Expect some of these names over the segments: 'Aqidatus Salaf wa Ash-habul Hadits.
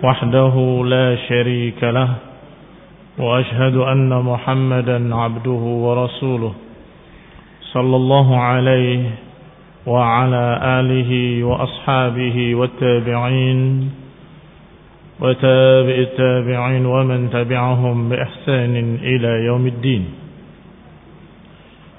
وحده لا شريك له وأشهد أن محمدا عبده ورسوله صلى الله عليه وعلى آله وأصحابه والتابعين وتابع التابعين ومن تبعهم بإحسان إلى يوم الدين.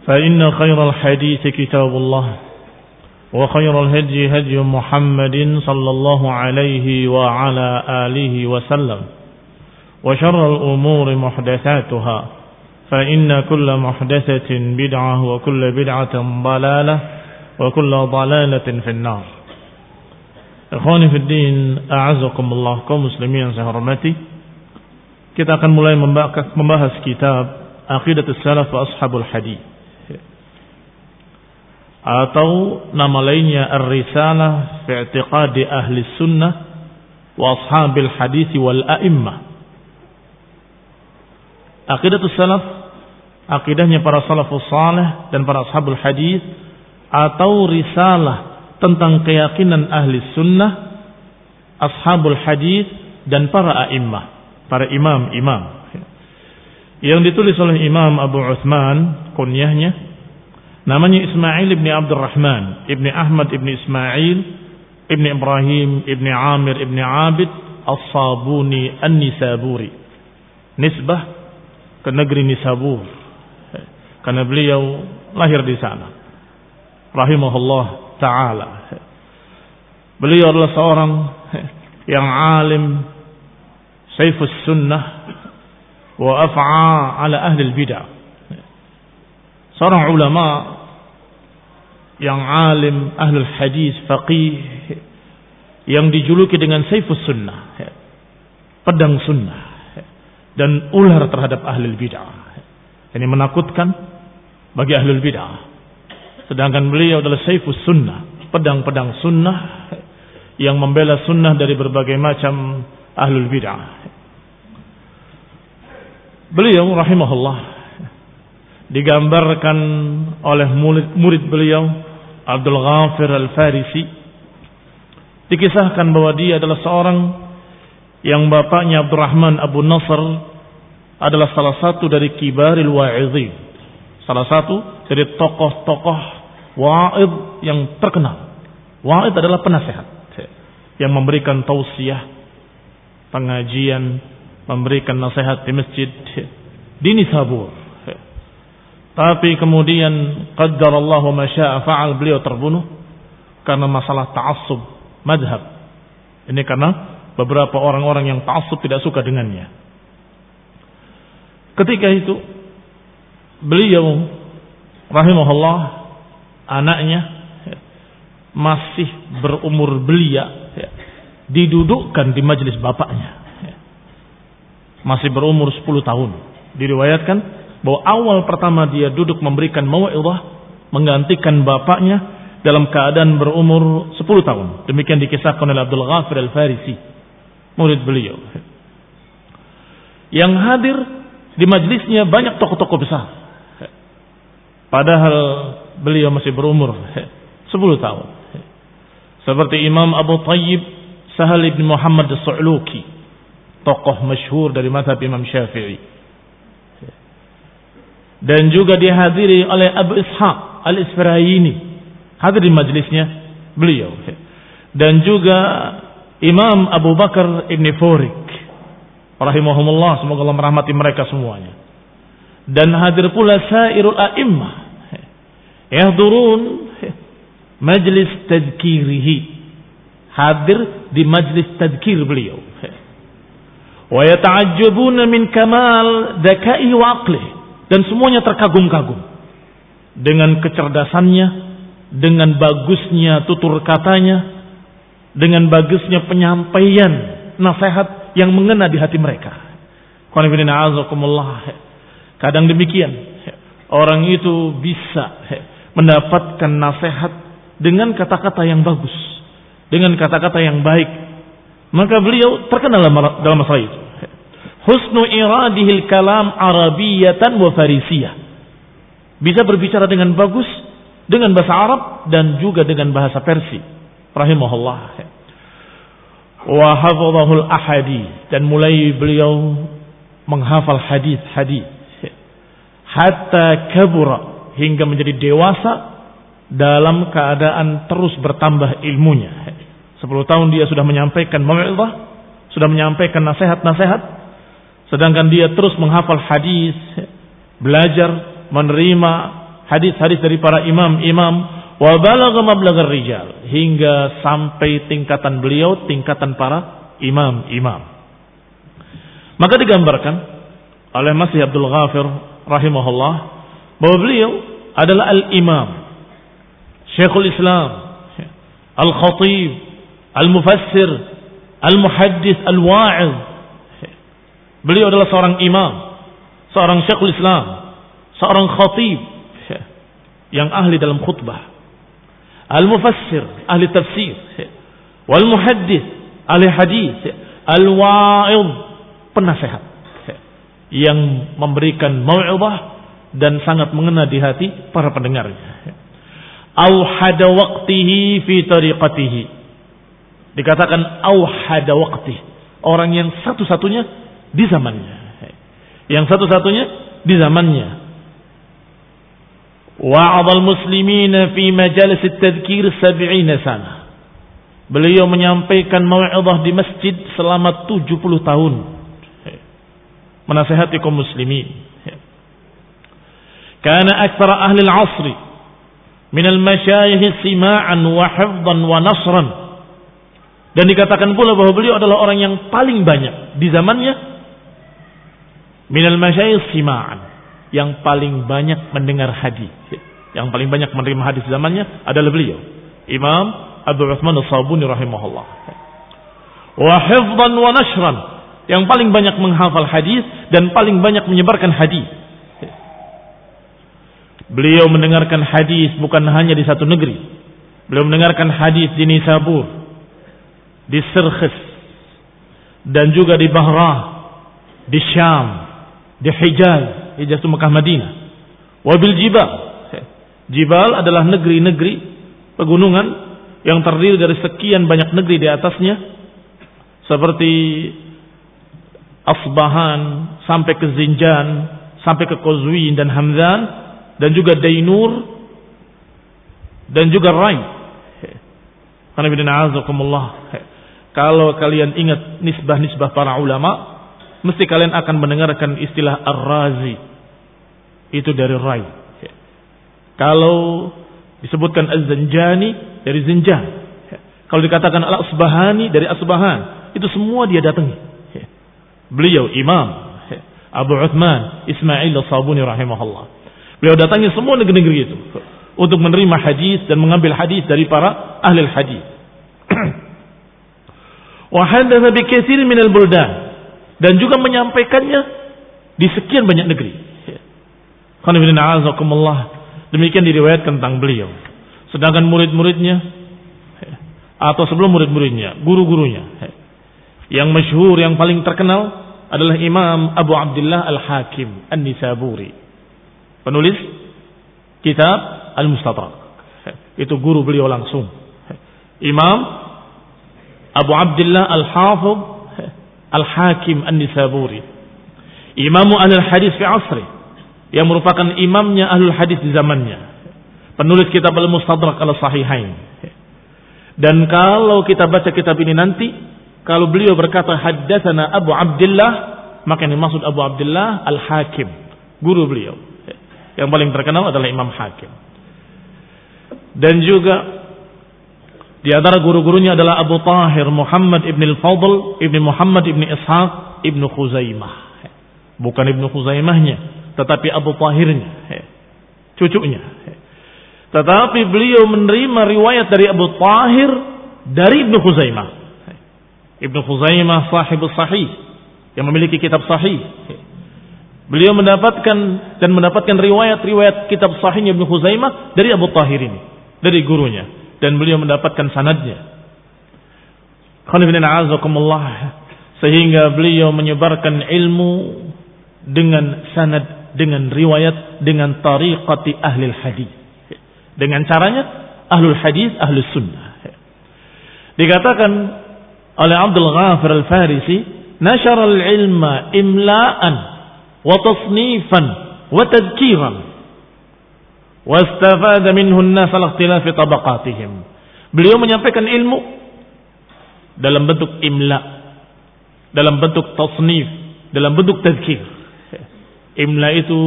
فإن خير الحديث كتاب الله وخير الهدي هدي محمد صلى الله عليه وعلى آله وسلم وشر الأمور محدثاتها فإن كل محدثة بدعة وكل بدعة ضلالة وكل ضلالة في النار. إخواني في الدين أعزكم الله كمسلمين سهرمتي. Kita akan mulai membahas kitab Aqidatus Salaf wa Ash-habul Hadits, atau nama lainnya Ar-Risalah fi i'tiqadi ahli sunnah wa ashabil hadits wal a'immah. Aqidatus salaf, akidahnya para salafus salih dan para ashabul hadits, atau risalah tentang keyakinan ahli sunnah, ashabul hadits dan para a'immah, para imam-imam, yang ditulis oleh Imam Abu Uthman, kunyahnya namanya Ismail ibn Abdurrahman ibn Ahmad ibn Ismail ibn Ibrahim ibn Amir ibn Abid As-Sabuni An-Nisaburi, nisbah ke negeri Nisabur karena beliau lahir di sana, rahimahullah ta'ala. Beliau adalah seorang yang alim, saifus sunnah wa af'a ala ahli al-bid'ah, seorang ulama yang alim, ahlul hadis, faqih, yang dijuluki dengan saifus sunnah, pedang sunnah, dan ular terhadap ahlul bid'ah. Ini menakutkan bagi ahlul bid'ah. Sedangkan beliau adalah saifus sunnah, pedang-pedang sunnah yang membela sunnah dari berbagai macam ahlul bid'ah. Beliau rahimahullah digambarkan oleh murid beliau Abdul Ghafir Al-Farisi, dikisahkan bahwa dia adalah seorang yang bapaknya Abdurrahman Abu Nasr adalah salah satu dari kibaril wa'idhin, salah satu dari tokoh-tokoh wa'id yang terkenal. Wa'id adalah penasehat yang memberikan tausiah, pengajian, memberikan nasihat di masjid di Nisabur. Tapi kemudian qaddarallahu ma syaa fa'al, beliau terbunuh karena masalah ta'assub madhab. Ini karena beberapa orang-orang yang ta'assub tidak suka dengannya. Ketika itu beliau rahimahullah, anaknya masih berumur belia, didudukkan di majelis bapaknya. Masih berumur 10 tahun. Diriwayatkan bahwa awal pertama dia duduk memberikan mau'izah menggantikan bapaknya dalam keadaan berumur 10 tahun. Demikian dikisahkan oleh Abdul Ghafir Al-Farisi, murid beliau. Yang hadir di majlisnya banyak tokoh-tokoh besar. Padahal beliau masih berumur 10 tahun. Seperti Imam Abu Thayyib Sahal bin Muhammad As-Su'luki, tokoh masyhur dari mazhab Imam Syafi'i. Dan juga dihadiri oleh Abu Ishaq Al-Isfirayini, hadir di majlisnya beliau. Dan juga Imam Abu Bakar Ibn Furik rahimahumullah, semoga Allah merahmati mereka semuanya. Dan hadir pula sairul a'immah yahdurun majlis tadkirihi, hadir di majlis tadkir beliau. Wa yata'ajjabuna min kamal dzaka'ihi wa aqlihi, dan semuanya terkagum-kagum dengan kecerdasannya, dengan bagusnya tutur katanya, dengan bagusnya penyampaian nasihat yang mengena di hati mereka. Kadang demikian orang itu bisa mendapatkan nasihat dengan kata-kata yang bagus, dengan kata-kata yang baik. Maka beliau terkenal dalam masalah itu. Husnu iradihil kalam arabiyatan wa farisiyah, bisa berbicara dengan bagus dengan bahasa Arab dan juga dengan bahasa Persia. Rahimahullah. Wa hafadhahul ahadi, dan mulai beliau menghafal hadis-hadis hatta kabura, hingga menjadi dewasa dalam keadaan terus bertambah ilmunya. 10 tahun dia sudah menyampaikan mau'izah, sudah menyampaikan nasihat-nasihat, sedangkan dia terus menghafal hadis, belajar menerima hadis-hadis dari para imam-imam. Wa balagha mablagha rijal, hingga sampai tingkatan beliau, tingkatan para imam-imam. Maka digambarkan oleh Mas Abdul Ghafir rahimahullah bahwa beliau adalah al-imam, Syekhul Islam, al-khatib, al-mufassir, al-muhaddits, al-wa'iz. Beliau adalah seorang imam, seorang Syekhul Islam, seorang khatib yang ahli dalam khutbah, al-mufassir ahli tafsir, wal muhaddits ahli hadis, al-wa'iz penasehat yang memberikan mau'izah dan sangat mengena di hati para pendengarnya. Auhada waqtihi fi tariqatihi, dikatakan auhada waqtihi, orang yang satu-satunya di zamannya, yang satu-satunya di zamannya. Wa'adhal muslimina fi majalis at-tadhkir 70 sana. Beliau menyampaikan mau'izah di masjid selama 70 tahun. Menasihati kaum muslimin. Kana aktsara ahli al-'asr min al-masyayikh sima'an wa hifdhan wa nasran. Dan dikatakan pula bahwa beliau adalah orang yang paling banyak di zamannya min al-masyayikh sima'an, yang paling banyak mendengar hadis, yang paling banyak menerima hadis zamannya adalah beliau, Imam Abu Utsman As-Sabuni rahimahullah. Wa hifdhan wa nashran, yang paling banyak menghafal hadis dan paling banyak menyebarkan hadis. Beliau mendengarkan hadis bukan hanya di satu negeri. Beliau mendengarkan hadis di Nisabur, di Sirkhis, dan juga di Bahra, di Syam, di Hijaz. Hijaz Mekah Madinah. Wabil jibal, jibal adalah negeri-negeri pegunungan yang terdiri dari sekian banyak negeri di atasnya, seperti Asbahan sampai ke Zinjan, sampai ke Qazwin dan Hamdan, dan juga Dainur, dan juga Rai. Kalau kalian ingat nisbah-nisbah para ulama, mesti kalian akan mendengarkan istilah Ar-Razi itu dari Rai. Kalau disebutkan Az-Zanjani dari Zinjan. Kalau dikatakan Al-Asbahani dari Asbahan. Itu semua dia datangi. Beliau Imam Abu Utsman Ismail As-Sabuni rahimahullah. Beliau datangi semua negeri-negeri itu untuk menerima hadis dan mengambil hadis dari para ahli hadis. Wa hadatha bi katsir min al-buldan, dan juga menyampaikannya di sekian banyak negeri. Demikian diriwayatkan tentang beliau. Sedangkan murid-muridnya, atau sebelum murid-muridnya, guru-gurunya, yang masyhur, yang paling terkenal adalah Imam Abu Abdullah Al-Hakim An-Nisaburi, penulis kitab Al-Mustadrak. Itu guru beliau langsung, Imam Abu Abdullah Al-Hafidh Al-Hakim An-Nisaburi, Imam Ahlul Hadis fi asri, yang merupakan imamnya Ahlul Hadis di zamannya, penulis kitab Al-Mustadrak Al-Sahihain. Dan kalau kita baca kitab ini nanti, kalau beliau berkata haddatsana Abu Abdullah, maka yang dimaksud Abu Abdullah Al-Hakim, guru beliau. Yang paling terkenal adalah Imam Hakim. Dan juga di antara guru-gurunya adalah Abu Tahir Muhammad ibn al-Fadl ibn Muhammad ibn Ishaq ibn Khuzaimah. Bukan ibn Khuzaimahnya, tetapi Abu Tahirnya, cucunya. Tetapi beliau menerima riwayat dari Abu Tahir dari Ibnu Khuzaimah. Ibnu Khuzaimah sahibus sahih, yang memiliki kitab sahih. Beliau mendapatkan riwayat-riwayat kitab sahihnya Ibnu Khuzaimah dari Abu Tahir ini, dari gurunya, dan beliau mendapatkan sanadnya. Sehingga beliau menyebarkan ilmu dengan sanad, dengan riwayat, dengan tariqati ahlil hadis. Dengan caranya ahlul hadis, ahlus sunnah. Dikatakan oleh Abdul Ghafir Al-Farisi, "Nashara al-ilma imla'an wa tasnifan wa tadkiran wa istafada minhu an-nas al-ikhtilaf fi tabaqatihim." Beliau menyampaikan ilmu dalam bentuk imla', dalam bentuk tasnif, dalam bentuk tadkir. Imla' itu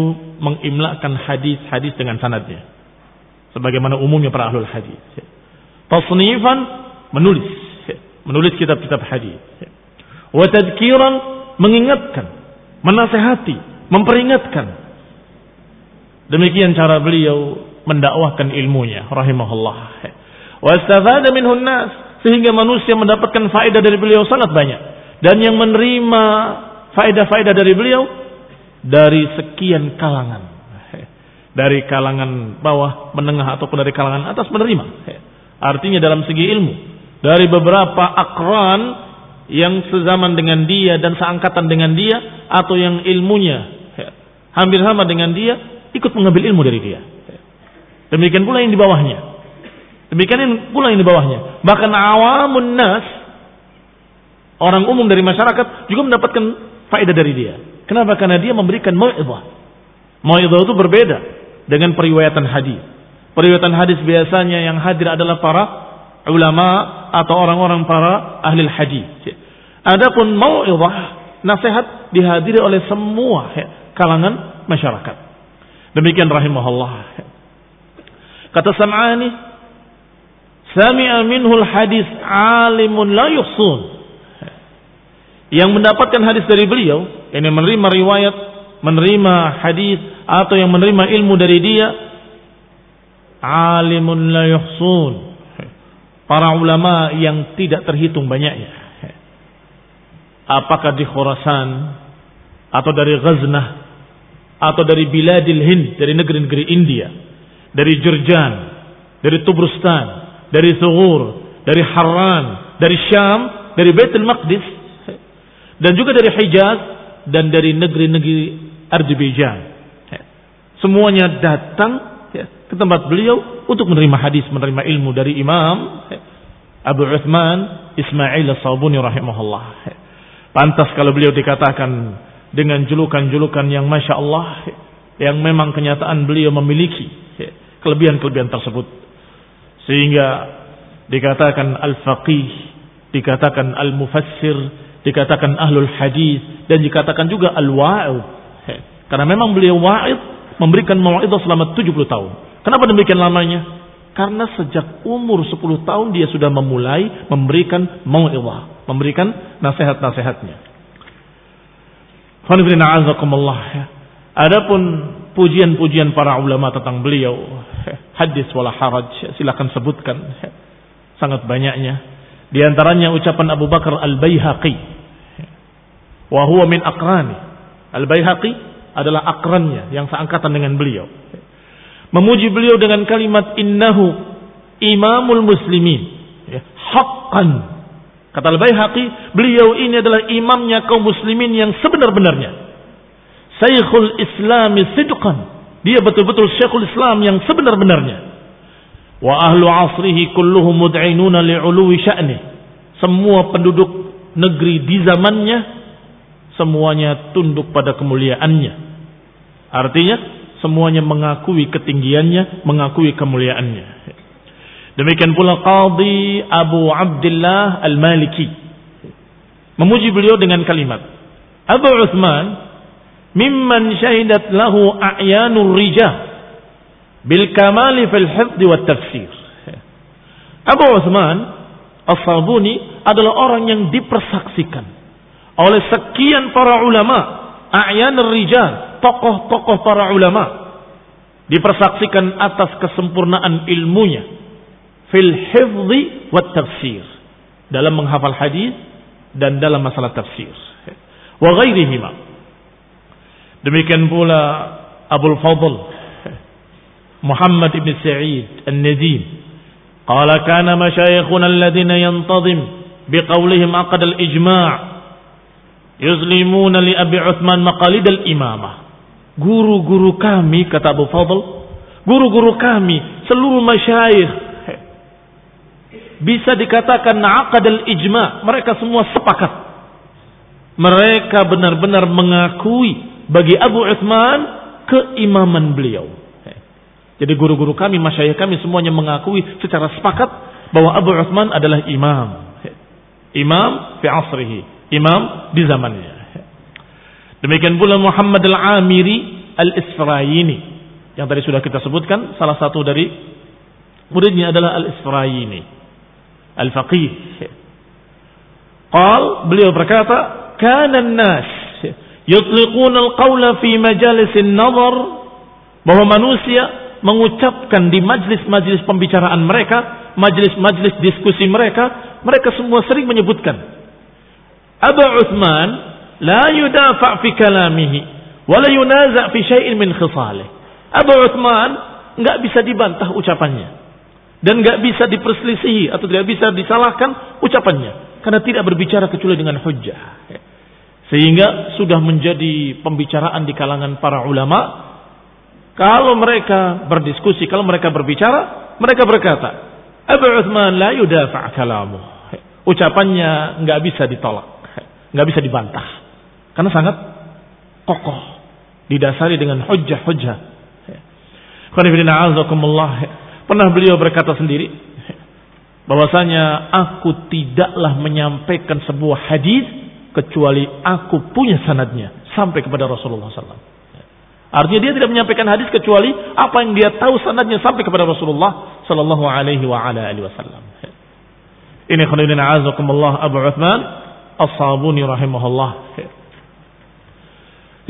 mengimla'kan hadis-hadis dengan sanadnya, sebagaimana umumnya para ahlul hadis. Tasnifan, menulis, menulis kitab-kitab hadis. Wa tadhkiran, mengingatkan, menasehati, memperingatkan. Demikian cara beliau mendakwahkan ilmunya, rahimahullah. Wa istafada minhu an-nas, sehingga manusia mendapatkan faedah dari beliau sangat banyak. Dan yang menerima faedah-faedah dari beliau dari sekian kalangan. Dari kalangan bawah, menengah, ataupun dari kalangan atas menerima. Artinya dalam segi ilmu, dari beberapa akran yang sezaman dengan dia dan seangkatan dengan dia, atau yang ilmunya hampir sama dengan dia, ikut mengambil ilmu dari dia. Demikian pula yang di bawahnya. Bahkan awamun nas, orang umum dari masyarakat, juga mendapatkan faedah dari dia. Kenapa? Karena dia memberikan mau'izah. Mau'izah itu berbeda dengan periwayatan hadis. Periwayatan hadis biasanya yang hadir adalah para ulama atau orang-orang para ahli hadis. Adapun mau'izah, nasihat, dihadiri oleh semua kalangan masyarakat. Demikian rahimahullah. Kata Sam'ani, sami'a minhul hadis alimun la yuhsun. Yang mendapatkan hadis dari beliau, ini menerima riwayat, menerima hadis, atau yang menerima ilmu dari dia, alimun la yuhsun, para ulama yang tidak terhitung banyaknya. Apakah di Khurasan, atau dari Ghaznah, atau dari Biladil Hind, dari negeri-negeri India, dari Jurjan, dari Tubrustan, dari Sughur, dari Harran, dari Syam, dari Baitul Maqdis, dan juga dari Hijaz, dan dari negeri-negeri Azerbaijan. Semuanya datang ke tempat beliau untuk menerima hadis, menerima ilmu dari Imam Abu Uthman Ismail As-Sabuni rahimahullah. Pantas kalau beliau dikatakan dengan julukan-julukan yang Masya Allah, yang memang kenyataan beliau memiliki kelebihan-kelebihan tersebut. Sehingga dikatakan Al-Faqih, dikatakan Al-Mufassir, dikatakan Ahlul Hadis, dan dikatakan juga Al-Wa'id. Karena memang beliau wa'id, memberikan mau'izah selama 70 tahun. Kenapa demikian lamanya? Karena sejak umur 10 tahun dia sudah memulai memberikan mau'izah, memberikan nasihat-nasihatnya. Adapun pujian-pujian para ulama tentang beliau, hadis wala haraj, silakan sebutkan sangat banyaknya. Di antaranya ucapan Abu Bakar Al-Baihaqi, wa huwa min aqrani. Al-Baihaqi adalah akrannya yang seangkatan dengan beliau, memuji beliau dengan kalimat innahu imamul muslimin haqqan Kata Al-Baihaqi, beliau ini adalah imamnya kaum muslimin yang sebenar-benarnya. Syekhul Islam sidqan. Dia betul-betul Syekhul Islam yang sebenar-benarnya. Wa ahlu asrihi kulluhum mud'inuna li'uluwi sya'nih. Semua penduduk negeri di zamannya semuanya tunduk pada kemuliaannya. Artinya semuanya mengakui ketinggiannya, mengakui kemuliaannya. Demikian pula Qadhi Abu Abdullah Al-Maliki memuji beliau dengan kalimat, Abu Uthman mimman syahidat lahu a'yanur rijal bil kamali fil hifdz wat tafsir. Abu Uthman As-Sabuni adalah orang yang dipersaksikan oleh sekian para ulama, a'yanur rijal, tokoh-tokoh para ulama, dipersaksikan atas kesempurnaan ilmunya fil hifdzi wat tafsir, dalam menghafal hadis dan dalam masalah tafsir, wa ghairihima. Demikian pula Abul Fadl Muhammad ibn Sa'id An-Nadim qala kana masyayikhuna alladhina yantazim biqaulihim aqad al-ijma' yuzlimuna li Abi Uthman maqalid al-imamah. Guru-guru kami, kata Abu Fadl, guru-guru kami seluruh masyayikh bisa dikatakan aqadal ijma', mereka semua sepakat. Mereka benar-benar mengakui bagi Abu Uthman keimaman beliau. Jadi guru-guru kami, masyayikh kami semuanya mengakui secara sepakat bahwa Abu Uthman adalah imam. Imam fi asrihi, imam di zamannya. Demikian pula Muhammad al-Amiri al-Isfirayini yang tadi sudah kita sebutkan, salah satu dari muridnya adalah al-Isfirayini al-faqih. Qal, beliau berkata, kana an-nas yutliquna al-qawla fi majalis an-nazar, bahwa manusia mengucapkan di majlis-majlis pembicaraan mereka, majlis-majlis diskusi mereka, mereka semua sering menyebutkan Abu Uthman la yudafa' fi kalamihi wa la yunaza' fi syai'in min khisalihi. Abu Uthman enggak bisa dibantah ucapannya, dan gak bisa diperselisihi atau tidak bisa disalahkan ucapannya, karena tidak berbicara kecuali dengan hujjah. Sehingga sudah menjadi pembicaraan di kalangan para ulama, kalau mereka berdiskusi, kalau mereka berbicara, mereka berkata Abu Uthman la yudafa' kalamu, ucapannya gak bisa ditolak, gak bisa dibantah, karena sangat kokoh, didasari dengan hujjah-hujjah. Khonifidina azakumullah. Pernah beliau berkata sendiri bahwasanya aku tidaklah menyampaikan sebuah hadis kecuali aku punya sanadnya sampai kepada Rasulullah SAW. Artinya dia tidak menyampaikan hadis kecuali apa yang dia tahu sanadnya sampai kepada Rasulullah Sallallahu Alaihi Wasallam. Ini khairin a'azakumullah Abu Uthman As-Sabuni rahimahullah.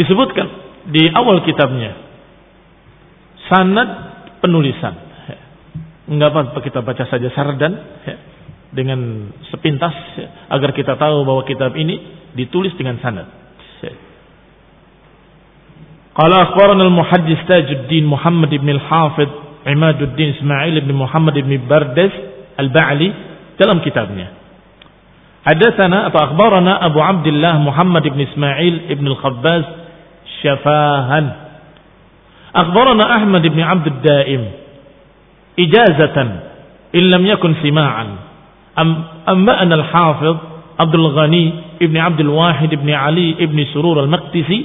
Disebutkan di awal kitabnya sanad penulisan. Enggak apa-apa kita baca saja sardan dengan sepintas agar kita tahu bahwa kitab ini ditulis dengan sanad. Qala akhbarana al-muhaddis Tajuddin Muhammad ibn al-Hafidh Imaduddin Ismail ibn Muhammad ibn Bardas al-Ba'li dalam kitabnya. Hadatsana atau akhbarana Abu Abdullah Muhammad ibn Ismail ibn al-Khabbas Syafahan. Akhbarana Ahmad ibn Abd ad-Daim ijazatan in lam yakun sima'an amma'an al-Hafidh Abdul Ghani ibn Abdul Wahid ibn Ali ibn Surur al-Maqdisi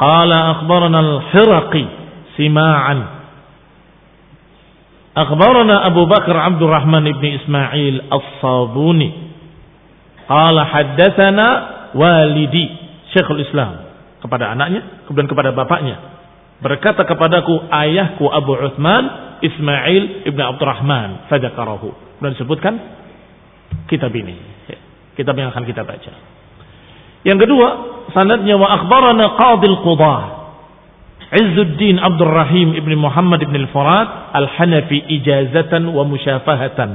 qala akhbarana al-Hiraqi sima'an akhbarana Abu Bakar Abdul Rahman ibn Ismail as-Sabuni qala haddatsana walidi Syekhul Islam kepada anaknya kemudian kepada bapaknya berkata kepadaku ayahku Abu Uthman Ismail ibn Abdurrahman fadzakarahu. Dan disebutkan kitab ini, kitab yang akan kita baca. Yang kedua sanadnya wa akhbarana Qadil Qudah Izzuddin Abdurrahim ibn Muhammad ibn al-Furat al-Hanafi ijazatan wa musyafahatan.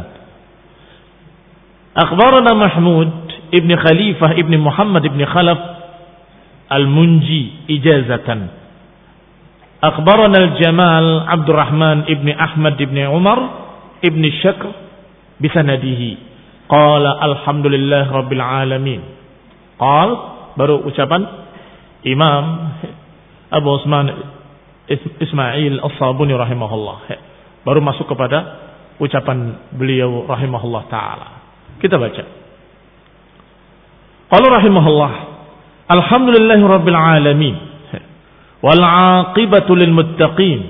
Akhbarana Mahmud ibn Khalifah ibn Muhammad ibn Khalaf al-Munji ijazatan. Akhbarana al-Jamal Abdurrahman ibn Ahmad ibn Umar ibn Syakr bisanadihi. Qala alhamdulillah rabbil alamin. Qal baru ucapan Imam Abu Utsman Ismail As-Sabuni rahimahullah. Baru masuk kepada ucapan beliau rahimahullah taala. Kita baca. Qala rahimahullah alhamdulillah rabbil alamin wal 'aqibatu lil muttaqin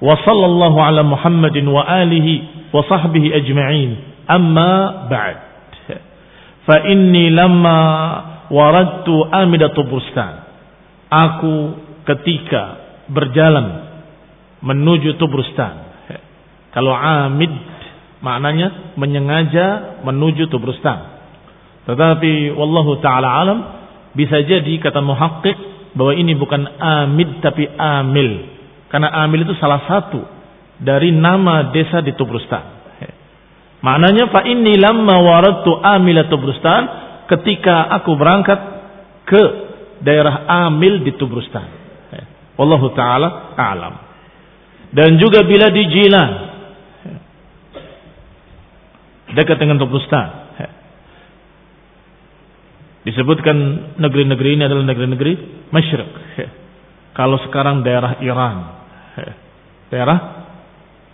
wa sallallahu ala Muhammadin wa alihi wa sahbihi ajma'in. Amma ba'd, fa inni lamma waradtu Amidatul Bustan, aku ketika berjalan menuju Tubrustan. Kalau amid maknanya menyengaja menuju Tubrustan, tetapi wallahu ta'ala alam, bisa jadi kata muhakkik bahwa ini bukan amid tapi amil, karena amil itu salah satu dari nama desa di Tubrustan. Maknanya fa inni lamma waradtu Amila Tubrustan, ketika aku berangkat ke daerah Amil di Tubrustan. Wallahu taala a'lam. Dan juga bila di Jilan, dekat dengan Tubrustan. Disebutkan negeri-negeri ini adalah negeri-negeri Masyriq. Kalau sekarang daerah Iran. Daerah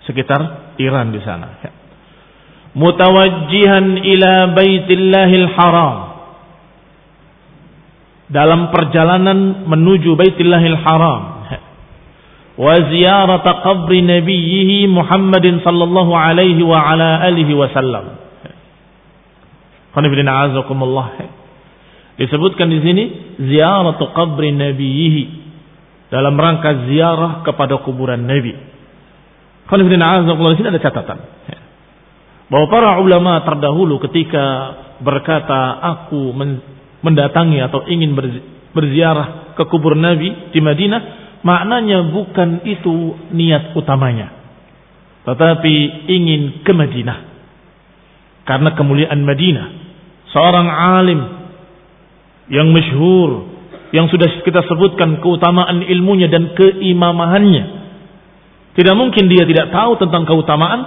sekitar Iran di sana. Mutawajjihan ila Baitillahil Haram, dalam perjalanan menuju Baitillahil Haram. Wa ziyarata qabri nabiyyihi Muhammadin sallallahu alaihi wa ala alihi wasallam. Qanibillah a'azakumullah. Disebutkan di sini ziyaratu qabri nabiyyihi, dalam rangka ziarah kepada kuburan Nabi. Qanibillah a'azakumullah, di sini ada catatan bahwa para ulama terdahulu ketika berkata aku mendatangi atau ingin berziarah ke kubur Nabi di Madinah, maknanya bukan itu niat utamanya, tetapi ingin ke Madinah karena kemuliaan Madinah. Seorang alim yang masyhur, yang sudah kita sebutkan keutamaan ilmunya dan keimamahannya, tidak mungkin dia tidak tahu tentang keutamaan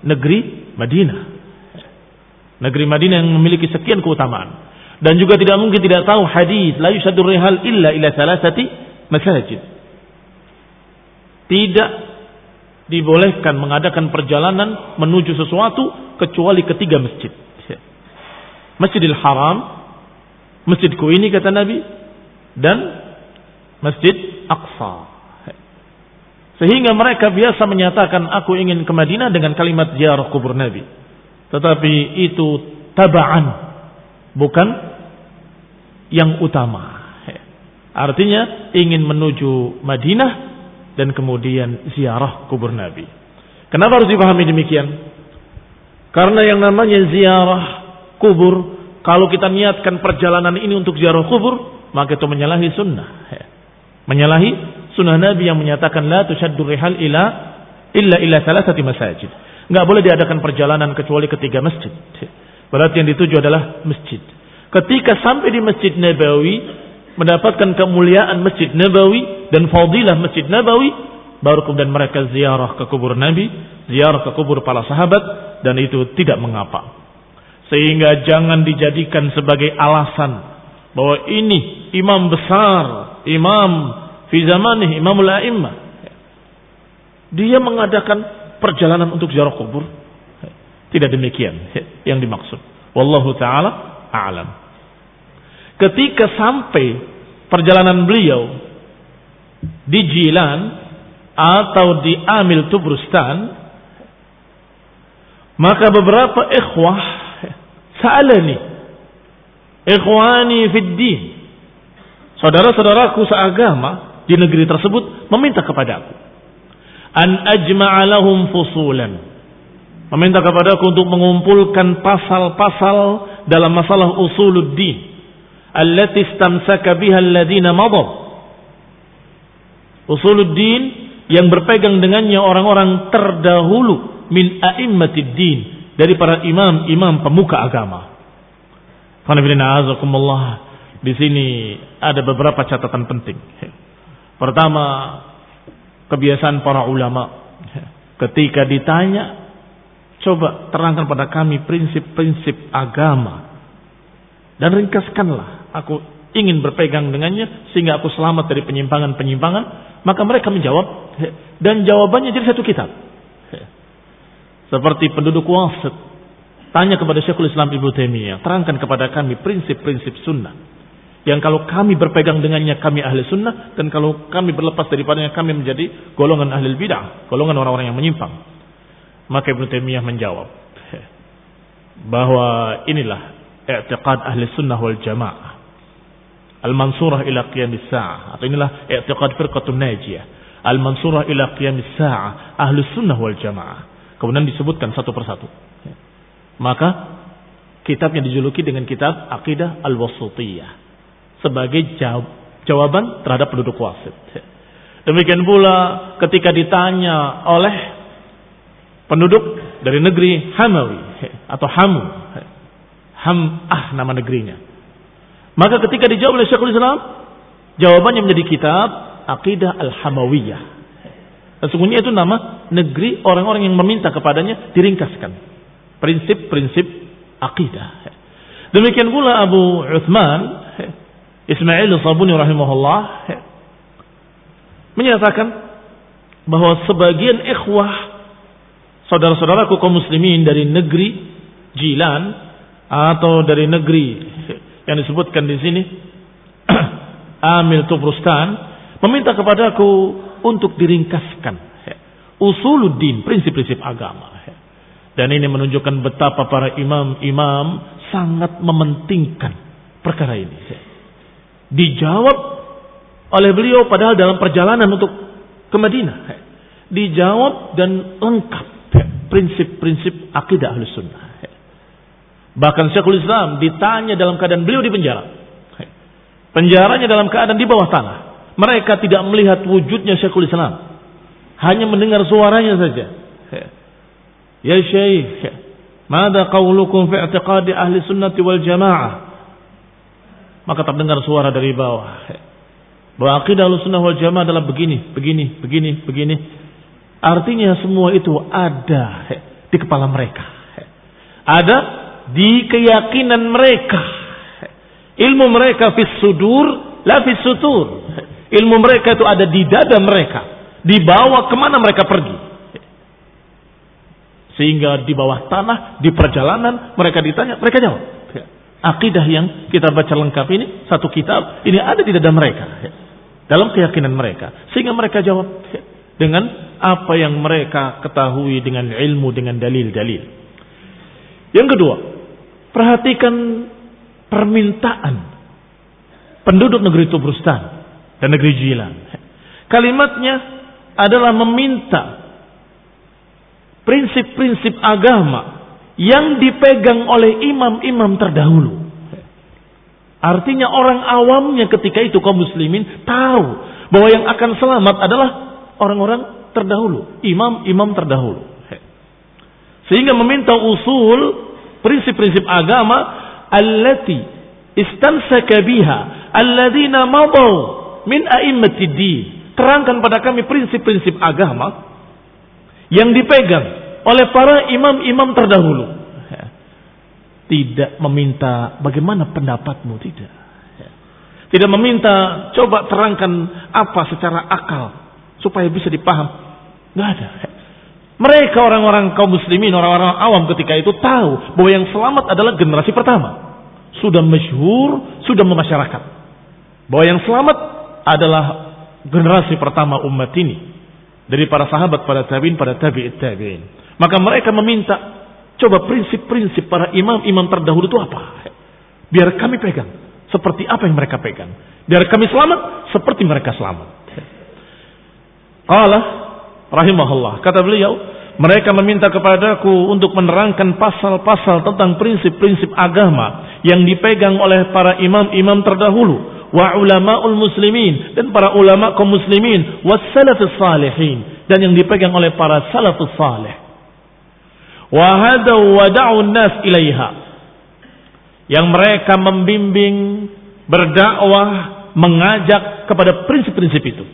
negeri Madinah. Negeri Madinah yang memiliki sekian keutamaan. Dan juga tidak mungkin tidak tahu hadis la yusaddur rihal illa ila salasati masajid. Tidak dibolehkan mengadakan perjalanan menuju sesuatu kecuali ketiga masjid. Masjidil Haram, Masjidku ini kata Nabi, dan Masjid Aqsa. Sehingga mereka biasa menyatakan aku ingin ke Madinah dengan kalimat ziarah kubur Nabi. Tetapi itu taba'an, bukan yang utama. Artinya ingin menuju Madinah dan kemudian ziarah kubur Nabi. Kenapa harus dipahami demikian? Karena yang namanya ziarah kubur, kalau kita niatkan perjalanan ini untuk ziarah kubur, maka itu menyalahi sunnah. Menyalahi sunnah Nabi yang menyatakan la tushaddur rihal illa salasati masajid. Enggak boleh diadakan perjalanan kecuali ketiga masjid. Berarti yang dituju adalah masjid. Ketika sampai di Masjid Nabawi, mendapatkan kemuliaan Masjid Nabawi dan fadilah Masjid Nabawi, baru kemudian mereka ziarah ke kubur Nabi, ziarah ke kubur para sahabat, dan itu tidak mengapa. Sehingga jangan dijadikan sebagai alasan bahwa ini imam besar, imam di zamanih Imamul A'immah, dia mengadakan perjalanan untuk ziarah kubur. Tidak demikian yang dimaksud. Wallahu ta'ala a'lam. Ketika sampai perjalanan beliau di Jilan atau di Amil Tubrustan, maka beberapa ikhwah sa'alani, ikhwani fid din, saudara-saudaraku seagama di negeri tersebut, meminta kepadaku an ajma'a lahum fusulan, meminta kepadaku untuk mengumpulkan pasal-pasal dalam masalah usuluddin allati istamsaka biha alladziina madad. Usuluddin yang berpegang dengannya orang-orang terdahulu min a'immatiddin, dari para imam-imam pemuka agama. Qanibillah a'azakumullah. Di sini ada beberapa catatan penting. Pertama, kebiasaan para ulama ketika ditanya Coba terangkan pada kami prinsip-prinsip agama dan ringkaskanlah. Aku ingin berpegang dengannya sehingga aku selamat dari penyimpangan-penyimpangan. Maka mereka menjawab dan jawabannya jadi satu kitab. Seperti penduduk Wasit tanya kepada Syekhul Islam Ibnu Taimiyah, terangkan kepada kami prinsip-prinsip sunnah yang kalau kami berpegang dengannya kami ahli sunnah, dan kalau kami berlepas daripadanya kami menjadi golongan ahli bid'ah, golongan orang-orang yang menyimpang. Maka Ibnu Taimiyah menjawab bahwa inilah i'tiqad ahli sunnah wal jamaah al-mansurah ila qiyamis sa'ah, atau inilah i'tiqad firqatun najiyah al-mansurah ila qiyamis sa'ah ahli sunnah wal jamaah. Kemudian disebutkan satu persatu. Maka kitabnya dijuluki dengan kitab Aqidah al-Wasithiyah sebagai jawaban terhadap penduduk Wasit. Demikian pula ketika ditanya oleh penduduk dari negeri Hamawi atau Ham'ah nama negerinya. Maka ketika dijawab oleh Syekhul Islam, jawabannya menjadi kitab Aqidah Al-Hamawiyah. Sesungguhnya itu nama negeri orang-orang yang meminta kepadanya diringkaskan prinsip-prinsip akidah. Demikian pula Abu Uthman Ismail Sabuni rahimahullah menyatakan bahwa sebagian ikhwah saudara-saudaraku kaum muslimin dari negeri Jilan atau dari negeri yang disebutkan di sini Amil Tubrustan meminta kepadaku untuk diringkaskan usuluddin, prinsip-prinsip agama. Dan ini menunjukkan betapa para imam-imam sangat mementingkan perkara ini. Dijawab oleh beliau padahal dalam perjalanan untuk ke Madinah. Dijawab dan lengkap prinsip-prinsip akidah ahlus sunnah. Bahkan Syekhul Islam ditanya dalam keadaan beliau di penjara. Penjaranya dalam keadaan di bawah tanah. Mereka tidak melihat wujudnya Syekhul Islam. Hanya mendengar suaranya saja. Ya Syekh, mada qawlukum fi i'tiqadi ahli sunnati wal jamaah? Maka terdengar suara dari bawah. Bahwa akidah ahlus sunnah wal jamaah adalah begini, begini, begini, begini. Artinya semua itu ada di kepala mereka. Ada di keyakinan mereka. Ilmu mereka fis sudur, la fis sutur. Ilmu mereka itu ada di dada mereka. Dibawa kemana mereka pergi. Sehingga di bawah tanah, di perjalanan mereka ditanya, mereka jawab. Akidah yang kita baca lengkap ini, satu kitab, ini ada di dada mereka. Dalam keyakinan mereka. Sehingga mereka jawab dengan apa yang mereka ketahui, dengan ilmu, dengan dalil-dalil. Yang kedua, perhatikan permintaan penduduk negeri Tubrustan dan negeri Jilan. Kalimatnya adalah meminta prinsip-prinsip agama yang dipegang oleh imam-imam terdahulu. Artinya orang awamnya ketika itu kaum muslimin tahu bahwa yang akan selamat adalah orang-orang terdahulu, imam-imam terdahulu. Sehingga meminta usul prinsip-prinsip agama allati istamsaka biha alladzina madaw min a'immatid-din. Terangkan pada kami prinsip-prinsip agama yang dipegang oleh para imam-imam terdahulu. Tidak meminta bagaimana pendapatmu, tidak. Tidak meminta coba terangkan apa secara akal supaya bisa dipaham. Nggak ada. Mereka orang-orang kaum muslimin, orang-orang awam ketika itu tahu bahwa yang selamat adalah generasi pertama. Sudah masyhur, sudah memasyarakat. Bahwa yang selamat adalah generasi pertama umat ini. Dari para sahabat, para tabi'in, para tabi'it tabi'in. Maka mereka meminta, coba prinsip-prinsip para imam-imam terdahulu itu apa? Biar kami pegang seperti apa yang mereka pegang. Biar kami selamat seperti mereka selamat. Allah rahimahullah, kata beliau, mereka meminta kepadaku untuk menerangkan pasal-pasal tentang prinsip-prinsip agama yang dipegang oleh para imam-imam terdahulu, wa ulama'ul muslimin, dan para ulama kaum muslimin, was salafus salihin, dan yang dipegang oleh para salafus salih, wa hadaw wa da'un nas ilaiha, yang mereka membimbing, berdakwah, mengajak kepada prinsip-prinsip itu.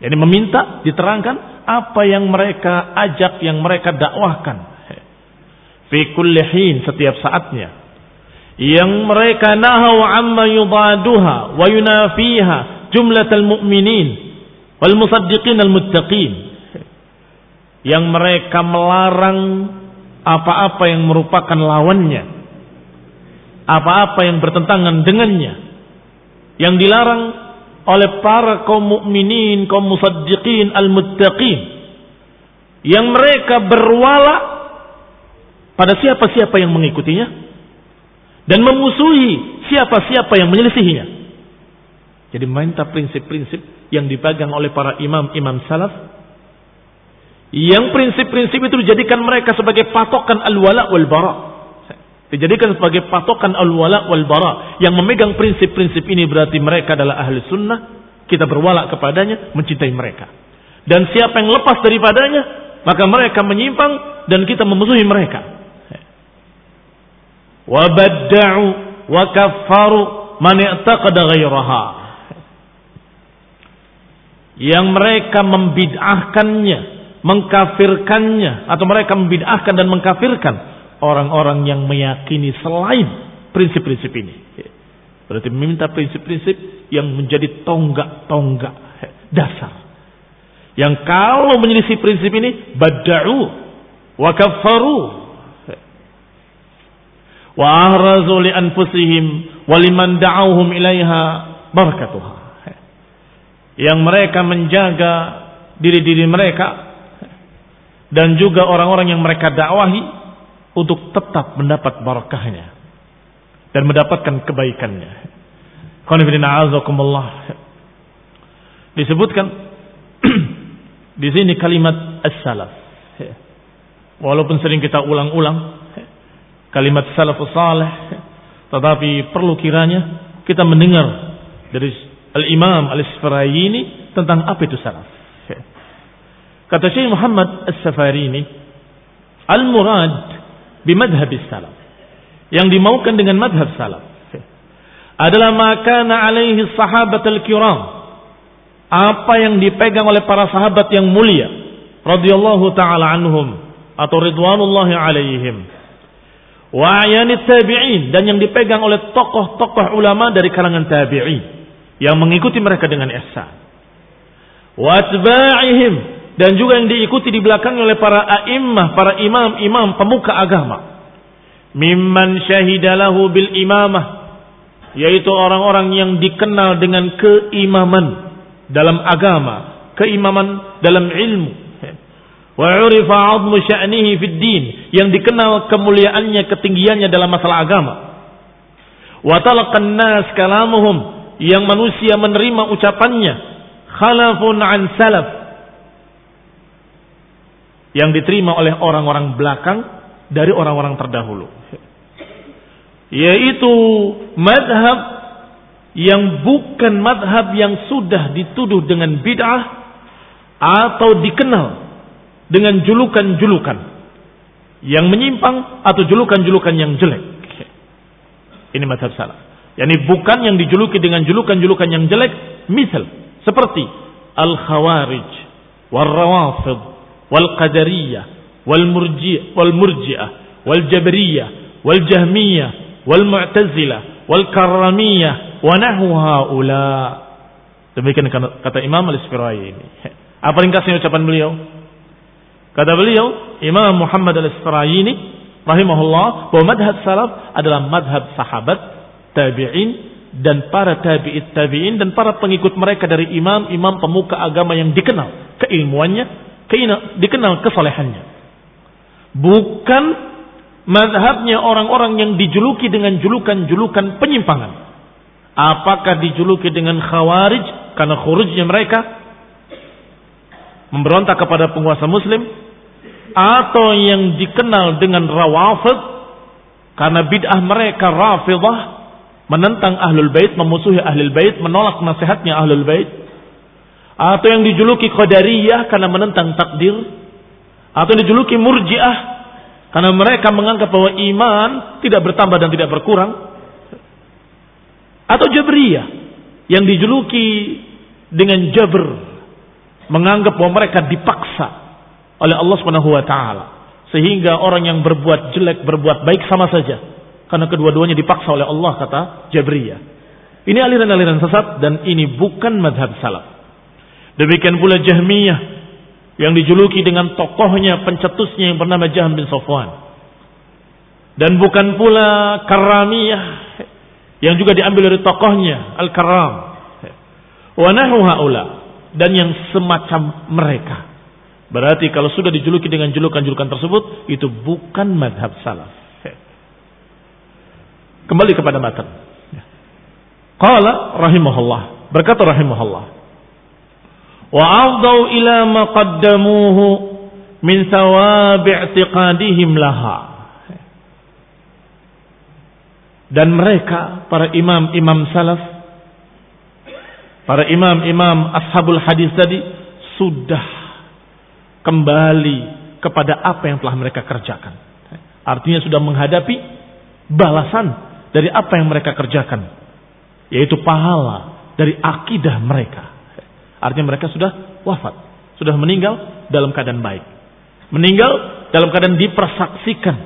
Jadi meminta diterangkan apa yang mereka ajak, yang mereka dakwahkan. Fi kulli hin, setiap saatnya. Yang mereka nahau amma yudaduha wa yunafiha jumlatal mu'minin wal musaddiqin al muttaqin. Yang mereka melarang apa-apa yang merupakan lawannya, apa-apa yang bertentangan dengannya, yang dilarang oleh para kaum mukminin, kaum musaddiqin, al-muttaqin, yang mereka berwala pada siapa-siapa yang mengikutinya dan memusuhi siapa-siapa yang menyelisihinya. Jadi minta prinsip-prinsip yang dipegang oleh para imam-imam salaf, yang prinsip-prinsip itu dijadikan mereka sebagai patokan al-wala wal-bara. Dijadikan sebagai patokan al-wala wal-bara. Yang memegang prinsip-prinsip ini berarti mereka adalah ahli sunnah. Kita berwala kepadanya, mencintai mereka. Dan siapa yang lepas daripadanya, maka mereka menyimpang dan kita memusuhi mereka. Wa badda'u wa kaffaru man i'taqada ghairaha. Yang mereka membid'ahkannya, mengkafirkannya, atau mereka membid'ahkan dan mengkafirkan orang-orang yang meyakini selain prinsip-prinsip ini. Berarti meminta prinsip-prinsip yang menjadi tonggak-tonggak dasar, yang kalau menyelisih prinsip ini, badda'u wa kaffaru wa ahrazu li anfusihim wa liman da'awhum ilaiha barakatuha. Yang mereka menjaga diri-diri mereka dan juga orang-orang yang mereka dakwahi untuk tetap mendapat barakahnya dan mendapatkan kebaikannya. Disebutkan di sini kalimat as-salaf. Walaupun sering kita ulang-ulang kalimat salafus salih, tetapi perlu kiranya kita mendengar dari al-Imam al-Isfirayini tentang apa itu salaf. Kata Syekh Muhammad As-Safarini, al-murad bimadhabis salaf, yang dimaukan dengan madhab salaf adalah makana alaihi sahabat al-kiram, apa yang dipegang oleh para sahabat yang mulia radhiyallahu ta'ala anhum atau ridwanullahi alaihim, wa ayanit tabi'in, dan yang dipegang oleh tokoh-tokoh ulama dari kalangan tabi'in yang mengikuti mereka dengan ihsan, wa atba'ihim, dan juga yang diikuti di belakangnya oleh para a'immah, para imam-imam pemuka agama. Mimman syahidalahu bil imamah, yaitu orang-orang yang dikenal dengan keimaman dalam agama, keimaman dalam ilmu. Wa urifa 'azmu sya'nihi fid din, yang dikenal kemuliaannya, ketinggiannya dalam masalah agama. Wa talaqan nas kalamuhum, yang manusia menerima ucapannya. Khalafun 'an salaf, yang diterima oleh orang-orang belakang dari orang-orang terdahulu, yaitu madhab yang bukan madhab yang sudah dituduh dengan bid'ah atau dikenal dengan julukan-julukan yang menyimpang atau julukan-julukan yang jelek. Ini madhab salaf, yakni bukan yang dijuluki dengan julukan-julukan yang jelek, misal seperti al-khawarij, wal-rawafid, wal-qadariyah, wal-murji'ah, wal-jabriyah, wal-jahmiyah, wal-mu'tazilah, wal-karramiyah, wa nahwu haula. Demikian kata Imam Al-Isfirayini. Apa ringkasnya ucapan beliau? Kata beliau, Imam Muhammad Al-Isfirayini rahimahullah, bahwa madhab salaf adalah madhab sahabat, tabi'in, dan para tabi'it tabi'in, dan para pengikut mereka dari imam-imam pemuka agama yang dikenal keilmuannya, dikenal kesolehannya. Bukan mazhabnya orang-orang yang dijuluki dengan julukan-julukan penyimpangan. Apakah dijuluki dengan khawarij karena khurujnya mereka memberontak kepada penguasa muslim, atau yang dikenal dengan rawafid karena bid'ah mereka rafidah, menentang ahlul bait, memusuhi ahlul bait, menolak nasihatnya ahlul bait, atau yang dijuluki qadariyah karena menentang takdir, atau yang dijuluki murji'ah karena mereka menganggap bahwa iman tidak bertambah dan tidak berkurang, atau jabriyah yang dijuluki dengan jabr menganggap bahwa mereka dipaksa oleh Allah SWT, sehingga orang yang berbuat jelek berbuat baik sama saja, karena kedua-duanya dipaksa oleh Allah, kata Jabriyah. Ini aliran-aliran sesat dan ini bukan mazhab salaf. Demikian pula Jahmiyah yang dijuluki dengan tokohnya, pencetusnya yang bernama Jahm bin Safwan. Dan bukan pula Karramiyah yang juga diambil dari tokohnya Al-Karram. Wa nahu haula, dan yang semacam mereka. Berarti kalau sudah dijuluki dengan julukan-julukan tersebut, itu bukan mazhab salaf. Kembali kepada matan. Qala rahimahullah, berkata rahimahullah, wa afdau ila ma qaddamuhu min thawabi i'tiqadihim laha. Dan mereka para imam-imam salaf, para imam-imam ashabul hadis tadi, sudah kembali kepada apa yang telah mereka kerjakan. Artinya sudah menghadapi balasan dari apa yang mereka kerjakan, yaitu pahala dari akidah mereka. Artinya mereka sudah wafat, sudah meninggal dalam keadaan baik, meninggal dalam keadaan dipersaksikan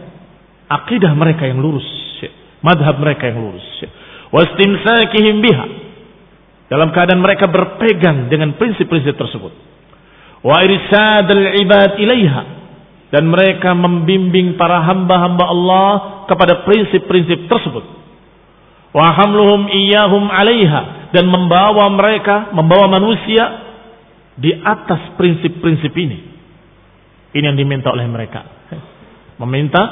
akidah mereka yang lurus, madhab mereka yang lurus. Wastimsakihim biha, dalam keadaan mereka berpegang dengan prinsip-prinsip tersebut. Wa irsadul ibad ilaiha, dan mereka membimbing para hamba-hamba Allah kepada prinsip-prinsip tersebut. Wa hamluhum iyyahum 'alaiha, dan membawa mereka, membawa manusia di atas prinsip-prinsip ini. Ini yang diminta oleh mereka. Meminta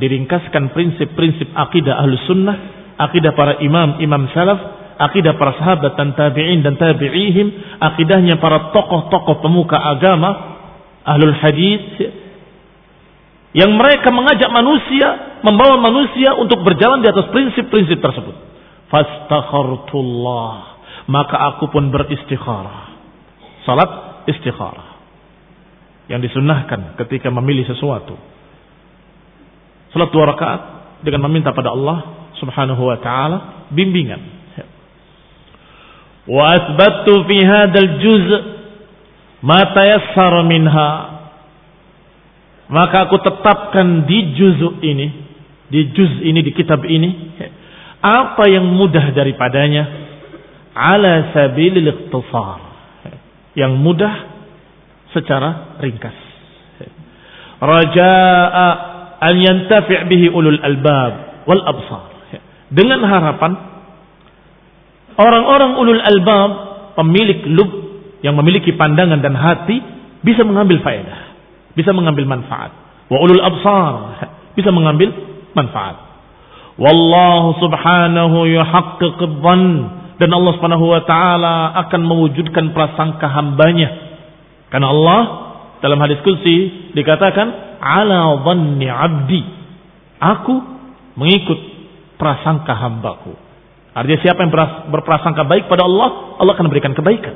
diringkaskan prinsip-prinsip akidah Ahlus Sunnah, akidah para imam-imam salaf, akidah para sahabat dan tabi'in dan tabi'ihim, akidahnya para tokoh-tokoh pemuka agama Ahlul Hadis, yang mereka mengajak manusia, membawa manusia untuk berjalan di atas prinsip-prinsip tersebut. Fastakhartullah, maka aku pun beristikharah. Salat istikharah, yang disunnahkan ketika memilih sesuatu. Salat 2 rakaat dengan meminta pada Allah Subhanahu wa ta'ala bimbingan. Wa asbattu fi hadzal juz' ma tayassara minha, maka aku tetapkan di juzuk ini, di juz ini, di kitab ini, apa yang mudah daripadanya, ala sabilil ikhtisar, yang mudah secara ringkas. Raja'a an yantafi' bihi ulul albab wal absar, dengan harapan orang-orang ulul albab, pemilik lub, yang memiliki pandangan dan hati, bisa mengambil faedah, bisa mengambil manfaat. Wa ulul absar, bisa mengambil manfaat. Wallahu subhanahu yuhaqqiqud dhann, dan Allah Subhanahu wa taala akan mewujudkan prasangka hambanya. Karena Allah dalam hadis qudsi dikatakan ala dhanni 'abdi, aku mengikut prasangka hambaku. Artinya siapa yang berprasangka baik pada Allah, Allah akan berikan kebaikan.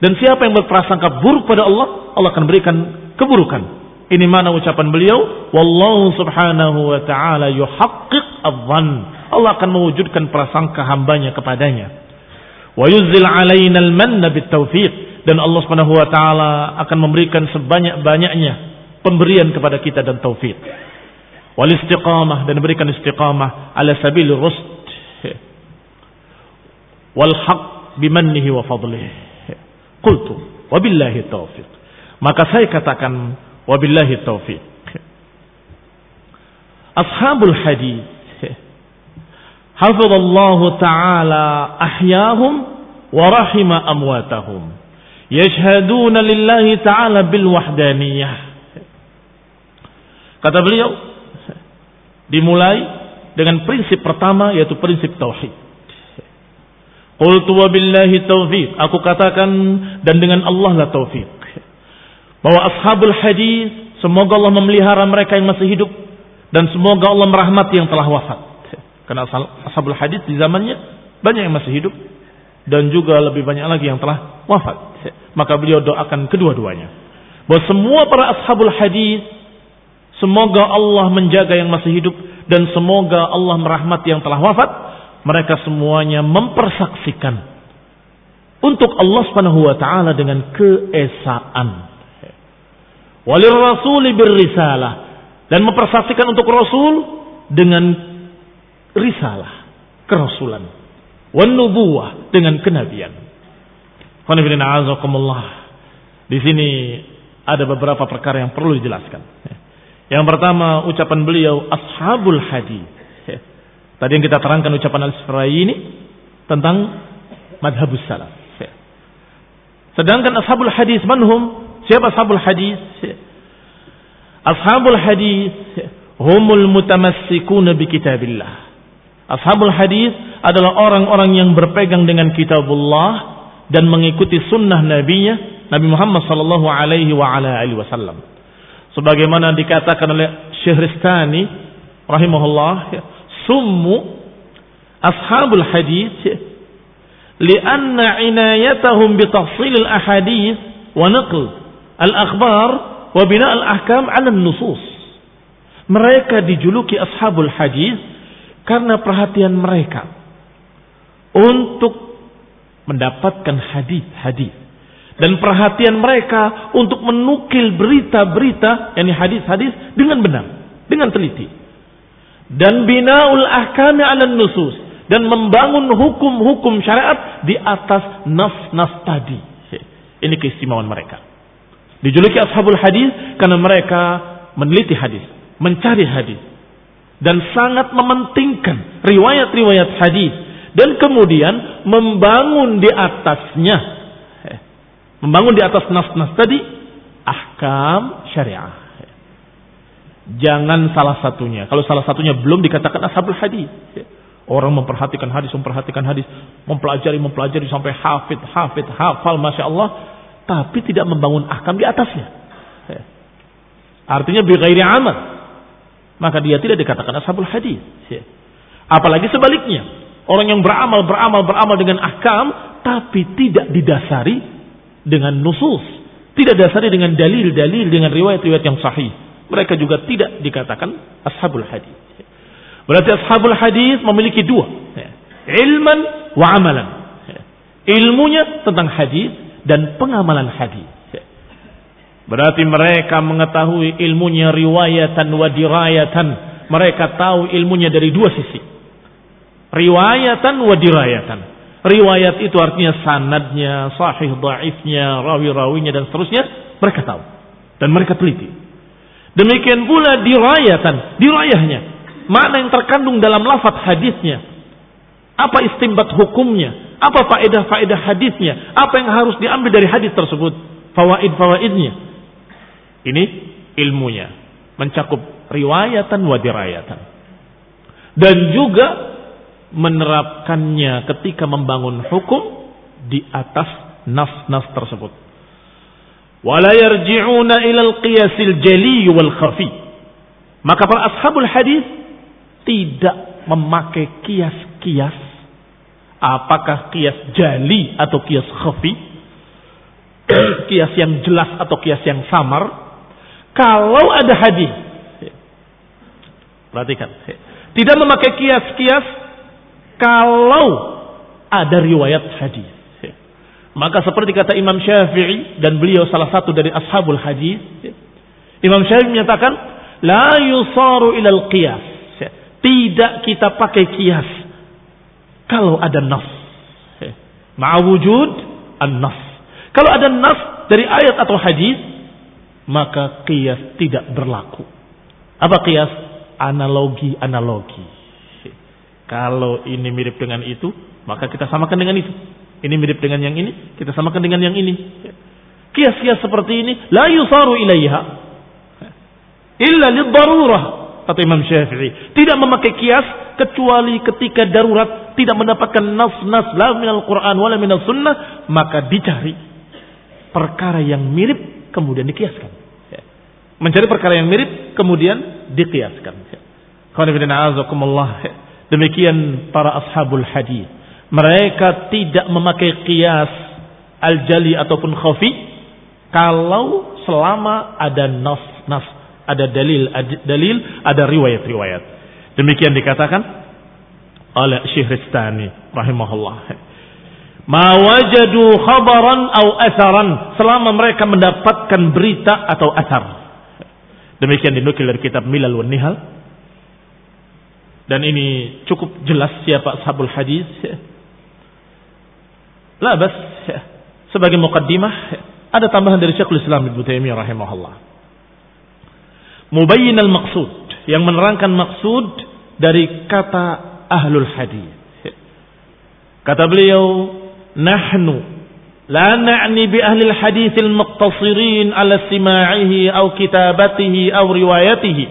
Dan siapa yang berprasangka buruk pada Allah, Allah akan berikan keburukan. Ini mana ucapan beliau, wallahu subhanahu wa ta'ala yuhaqqiq adh-dhann, Allah akan mewujudkan prasangka hambanya kepadanya. Wa yuzil alaina al-manna bit-taufiq, dan Allah Subhanahu wa ta'ala akan memberikan sebanyak-banyaknya pemberian kepada kita dan taufik. Wal istiqamah, dan berikan istiqamah ala sabilir rusd. Wal haqq bimannihi wa fadlihi. Qultu wa billahi taufiq, maka saya katakan wabillahi taufiq. Ashabul hadits hafizallahu ta'ala ahyahum wa rahima amwatahum, yashhaduna lillahi ta'ala bil wahdaniyah. Kata beliau dimulai dengan prinsip pertama, yaitu prinsip tauhid. Qultu wabillahi taufiq, aku katakan dan dengan Allah lah taufiq. Bahwa ashabul hadis, semoga Allah memelihara mereka yang masih hidup, dan semoga Allah merahmati yang telah wafat. Karena ashabul hadis di zamannya banyak yang masih hidup, dan juga lebih banyak lagi yang telah wafat. Maka beliau doakan kedua-duanya, bahwa semua para ashabul hadis, semoga Allah menjaga yang masih hidup, dan semoga Allah merahmati yang telah wafat. Mereka semuanya mempersaksikan untuk Allah Subhanahu wa taala dengan keesaan. Walir rasul birrisalah, dan mempersaksikan untuk rasul dengan risalah, kerasulan. Wan nubuwah, dengan kenabian. Qul inna a'udzubikumullah. Di sini ada beberapa perkara yang perlu dijelaskan. Yang pertama, ucapan beliau ashabul hadits. Tadi yang kita terangkan ucapan Al-Sifra'i ini tentang madhabus salaf. Sedangkan ashabul hadis manhum? Siapa ashabul hadis? Ashabul hadis humul mutamassikuna bi kitabillah. Ashabul hadis adalah orang-orang yang berpegang dengan kitabullah dan mengikuti sunnah nabinya, Nabi Muhammad sallallahu alaihi wa ala alihi wasallam. Sebagaimana dikatakan oleh Syihristani rahimahullah, summu ashabul hadis lianna inayatahum bitafsil al-ahadith wa naql al-akhbar wa bina al-ahkam ala nusus. Mereka dijuluki ashabul hadith karena perhatian mereka untuk mendapatkan hadith-hadith dan perhatian mereka untuk menukil berita-berita, yakni hadith-hadith, dengan benar, dengan teliti, dan binaul ahkam ala nusus, dan membangun hukum-hukum syariat di atas nas-nas tadi. Ini keistimewaan mereka. Dijuluki ashabul hadis karena mereka meneliti hadis, mencari hadis, dan sangat mementingkan riwayat-riwayat hadis, dan kemudian membangun di atasnya, membangun di atas nas-nas tadi ahkam syariah. Jangan salah satunya. Kalau salah satunya belum dikatakan ashabul hadis. Orang memperhatikan hadis, mempelajari sampai hafal, masya Allah, tapi tidak membangun ahkam di atasnya. Artinya bighairi amal, maka dia tidak dikatakan ashabul hadis. Apalagi sebaliknya, orang yang beramal dengan ahkam, tapi tidak didasari dengan nusus, tidak didasari dengan dalil, dengan riwayat-riwayat yang sahih, mereka juga tidak dikatakan ashabul hadis. Berarti ashabul hadis memiliki dua, ilman wa amalan. Ilmunya tentang hadis dan pengamalan hadis. Berarti mereka mengetahui ilmunya riwayatan wa dirayatan. Mereka tahu ilmunya dari dua sisi. Riwayatan wa dirayatan. Riwayat itu artinya sanadnya, sahih dhaifnya, rawi-rawinya dan seterusnya, mereka tahu dan mereka teliti. Demikian pula dirayatan, dirayahnya, makna yang terkandung dalam lafaz hadisnya, apa istimbat hukumnya, apa faedah-faedah hadisnya, apa yang harus diambil dari hadis tersebut, fawaid-fawaidnya. Ini ilmunya mencakup riwayatan wa dirayatan, dan juga menerapkannya ketika membangun hukum di atas nas-nas tersebut. Wala yarji'una ilal qiyasil jali wal khafi. Maka para ashabul hadis tidak memakai kias-kias, apakah kias jali atau kias khafi, kias yang jelas atau kias yang samar. Kalau ada hadis, perhatikan, tidak memakai kias-kias kalau ada riwayat hadis. Maka seperti kata Imam Syafi'i, dan beliau salah satu dari ashabul hadis, Imam Syafi'i menyatakan la yusaru ilal qiyas, tidak kita pakai kias kalau ada nas. Ma'wujud an-nas. Kalau ada nas dari ayat atau hadis, maka kias tidak berlaku. Apa kias? Analogi. Kalau ini mirip dengan itu, maka kita samakan dengan itu. Ini mirip dengan yang ini, kita samakan dengan yang ini. Kias-kias seperti ini la yusaru ilaiha illa liddarurah, kata Imam Syafi'i. Tidak memakai kias kecuali ketika darurat, tidak mendapatkan nas-nas la minal Quran wala minal sunnah, maka dicari perkara yang mirip kemudian dikiaskan. Mencari perkara yang mirip kemudian dikiaskan. Demikian para ashabul hadis. Mereka tidak memakai kias al-jali ataupun khafi kalau selama ada nas-nas, ada dalil, ada riwayat-riwayat. Demikian dikatakan oleh Syihristani rahimahullah. Ma wajadu khabaran au atharan, selama mereka mendapatkan berita atau athar. Demikian dinukil dari kitab Milal wan Nihal. Dan ini cukup jelas siapa ashabul hadis. La bas, sebagai muqaddimah ada tambahan dari Syekhul Islam Ibnu Taimiyah rahimahullah. Mubayyin al-maqsud, yang menerangkan maksud dari kata ahlul hadis. Kata beliau, nahnu la na'ni bi ahli al-hadits al-muqtasirin ala istima'ihi aw kitabatihi aw riwayatihi.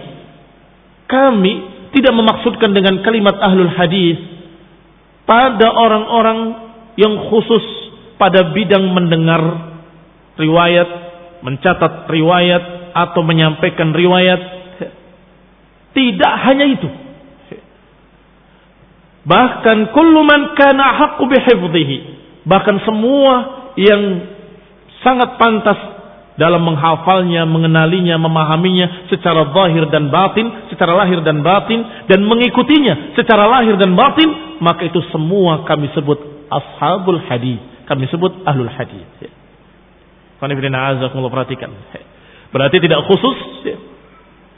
Kami tidak memaksudkan dengan kalimat ahlul hadis pada orang-orang yang khusus pada bidang mendengar riwayat, mencatat riwayat atau menyampaikan riwayat. Tidak hanya itu. Bahkan kullu man kana haqqu bihifdhihi, bahkan semua yang sangat pantas dalam menghafalnya, mengenalinya, memahaminya secara zahir dan batin, secara lahir dan batin, dan mengikutinya secara lahir dan batin, maka itu semua kami sebut ashabul hadis, kami sebut ahlul hadis. Perhatikan. Berarti tidak khusus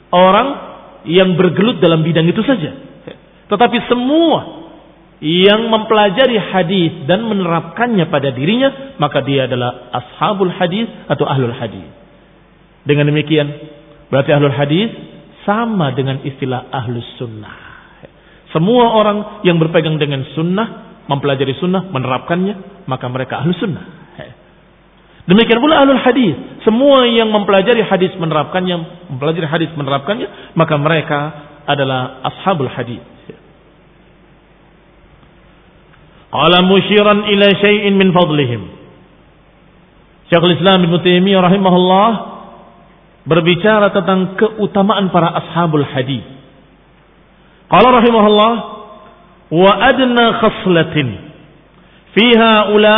orang yang bergelut dalam bidang itu saja. Tetapi semua yang mempelajari hadis dan menerapkannya pada dirinya, maka dia adalah ashabul hadis atau ahlul hadis. Dengan demikian, berarti ahlul hadis sama dengan istilah ahlus sunnah. Semua orang yang berpegang dengan sunnah, mempelajari sunnah, menerapkannya, maka mereka ahlus sunnah. Demikian pula ahlul hadis. Semua yang mempelajari hadis, menerapkannya, mempelajari hadis, menerapkannya, maka mereka adalah ashabul hadis. Ala musyiran ila syai'in min fadlihim. Syekhul Islam Ibnu Taimiyah rahimahullah berbicara tentang keutamaan para ashabul hadis. Qala rahimahullah, wa adna khaslatin fiha ula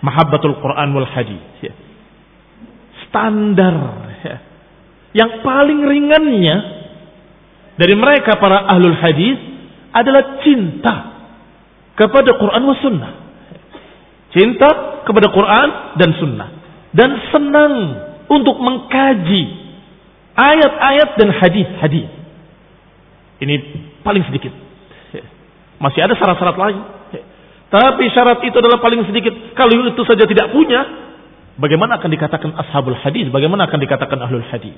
mahabbatul Quran wal hadis. Standar yang paling ringannya dari mereka para ahlul hadis adalah cinta kepada Quran dan Sunnah, cinta kepada Quran dan Sunnah, dan senang untuk mengkaji ayat-ayat dan hadis-hadis. Ini paling sedikit. Masih ada syarat-syarat lain, tapi syarat itu adalah paling sedikit. Kalau itu saja tidak punya, bagaimana akan dikatakan ashabul hadis? Bagaimana akan dikatakan ahlul hadis?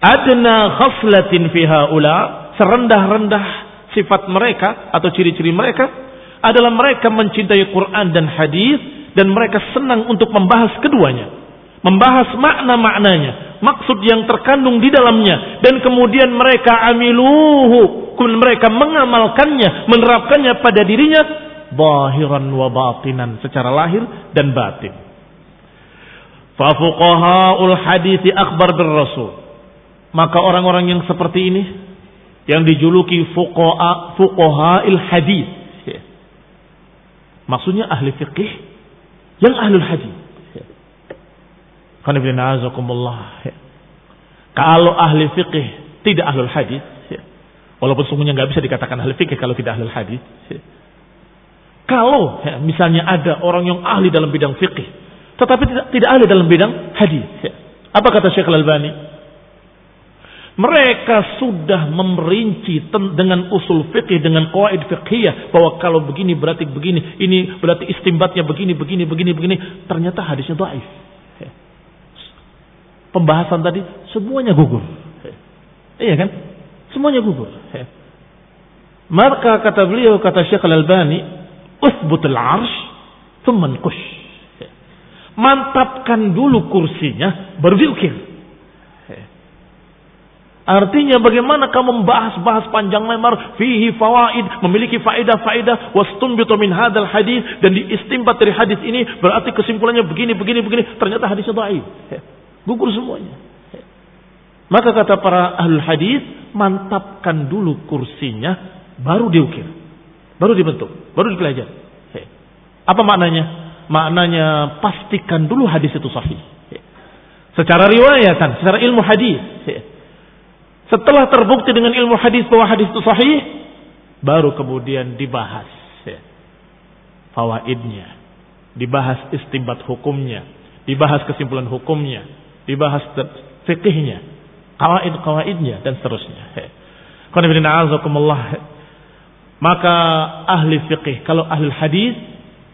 Adna khaslatin fiha ula, serendah-rendah sifat mereka atau ciri-ciri mereka adalah mereka mencintai Quran dan hadis, dan mereka senang untuk membahas keduanya, membahas makna-maknanya, maksud yang terkandung di dalamnya, dan kemudian mereka amiluhu, kemudian mereka mengamalkannya, menerapkannya pada dirinya zahiran wa batinan, secara lahir dan batin. Fa fuqahaul hadis akhbar bir rasul. Maka orang-orang yang seperti ini yang dijuluki fuqaha'il hadis, maksudnya ahli fiqih yang ahlul hadis. Kalau ahli fiqih tidak ahlul hadis, walaupun sungguhnya nggak bisa dikatakan ahli fiqih kalau tidak ahlul hadis. Kalau misalnya ada orang yang ahli dalam bidang fiqih tetapi tidak ahli dalam bidang hadis, apa kata Syekh Al-Albani? Mereka sudah memerinci dengan usul fikih, dengan qawaid fiqhiyah, bahwa kalau begini berarti begini, ini berarti istimbatnya begini, begini, begini, begini. Ternyata hadisnya dhaif. Pembahasan tadi semuanya gugur. Iya kan? Semuanya gugur. Maka kata beliau, kata Syekh Al-Albani, uthbutul arsh thumma nqush. Mantapkan dulu kursinya baru diukir. Artinya bagaimana kamu membahas-bahas panjang lebar, fihi fawaid, memiliki faedah-faedah, wastunbitu min hadal hadis, dan diistimbat dari hadis ini berarti kesimpulannya begini, begini, begini. Ternyata hadisnya dhaif, gugur semuanya. Maka kata para ahlul hadis, mantapkan dulu kursinya, baru diukir, baru dibentuk, baru dipelajari. Apa maknanya? Maknanya pastikan dulu hadis itu sahih. Secara riwayatan, secara ilmu hadis. Setelah terbukti dengan ilmu hadis bahwa hadis itu sahih, baru kemudian dibahas. fawaidnya, dibahas istinbat hukumnya, dibahas kesimpulan hukumnya, dibahas fikihnya, qawaid-qawaidnya dan seterusnya. Maka ahli fikih, kalau ahli hadis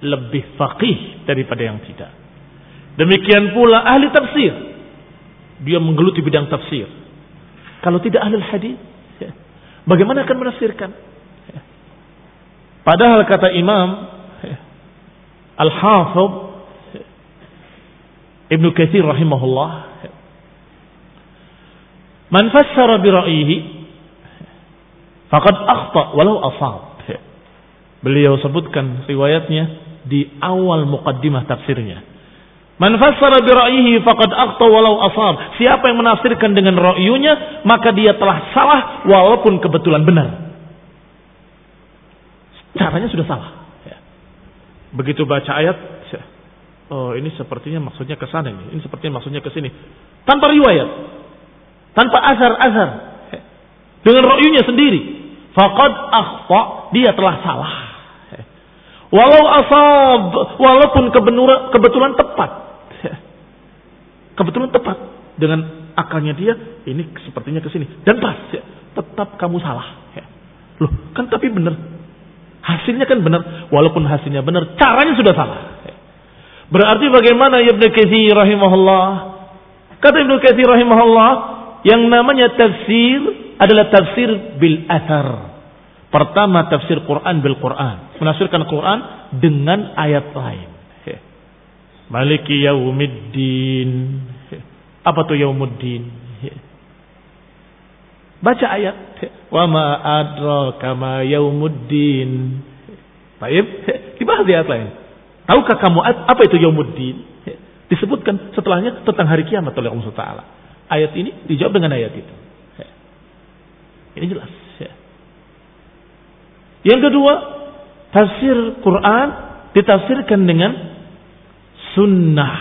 lebih faqih daripada yang tidak. Demikian pula ahli tafsir, dia menggeluti bidang tafsir. Kalau tidak ahli hadis, bagaimana akan menafsirkan? Padahal kata Imam Al-Hafidh Ibn Katsir rahimahullah, man fassara bi ra'yihi faqad akhta walau asab. Beliau sebutkan riwayatnya di awal muqaddimah tafsirnya. Man fassara bi ra'yihi faqad akhta walau asab. Siapa yang menafsirkan dengan ra'yunya, maka dia telah salah walaupun kebetulan benar. Caranya sudah salah. Begitu baca ayat, oh ini sepertinya maksudnya ke sana, ini sepertinya maksudnya ke sini. Tanpa riwayat, tanpa azhar-azhar, dengan ra'yunya sendiri. Faqad akhta, dia telah salah. Walau asab, walaupun kebetulan tepat. Kebetulan tepat dengan akalnya dia, ini sepertinya ke sini dan pas. Tetap kamu salah. Loh, kan tapi benar. Hasilnya kan benar, walaupun hasilnya benar, caranya sudah salah. Berarti bagaimana Ibnu Katsir rahimahullah? Kata Ibnu Katsir rahimahullah, yang namanya tafsir adalah tafsir bil athar. Pertama tafsir Quran bil Quran, menafsirkan Quran dengan ayat lain. Maliki yaumiddin. Apa tuh yaumuddin? Baca ayat. Wa ma adraka ma yaumuddin. Baik, dibahas di ayat lain. Tahukah kamu apa itu yaumuddin? Disebutkan setelahnya tentang hari kiamat oleh Allah Taala. Ayat ini dijawab dengan ayat itu. Ini jelas. Yang kedua, tafsir Quran ditafsirkan dengan sunnah.